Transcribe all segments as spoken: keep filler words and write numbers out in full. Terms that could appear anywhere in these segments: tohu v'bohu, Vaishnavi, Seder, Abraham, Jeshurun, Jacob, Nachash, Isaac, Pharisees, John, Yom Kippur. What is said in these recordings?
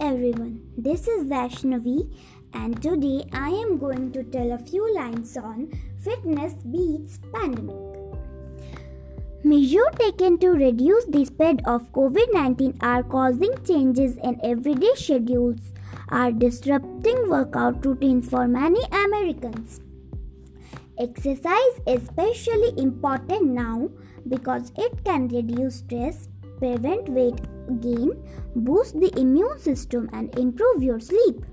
everyone, this is Vaishnavi and today I am going to tell a few lines on fitness beats pandemic. Measures taken to reduce the spread of covid nineteen are causing changes in everyday schedules, are disrupting workout routines for many Americans. Exercise is especially important now because it can reduce stress, prevent weight gain, boost the immune system and improve your sleep.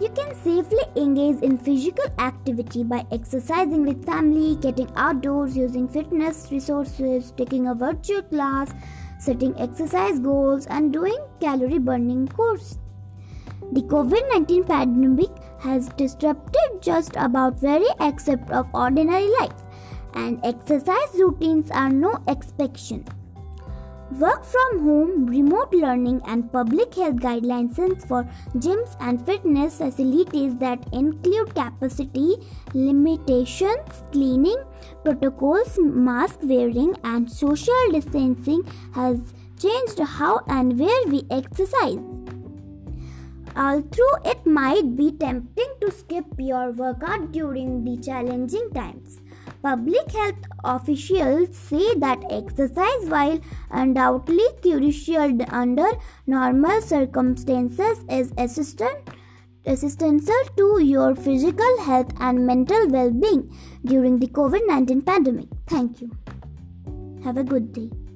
You can safely engage in physical activity by exercising with family, getting outdoors, using fitness resources, taking a virtual class, setting exercise goals and doing calorie burning course. The covid nineteen pandemic has disrupted just about very aspect of ordinary life, and exercise routines are no exception. Work from home, remote learning and public health guidelines for gyms and fitness facilities that include capacity limitations, cleaning protocols, mask wearing and social distancing has changed how and where we exercise. Although it might be tempting to skip your workout during the challenging times, public health officials say that exercise, while undoubtedly crucial under normal circumstances, is essential to your physical health and mental well-being during the covid nineteen pandemic. Thank you. Have a good day.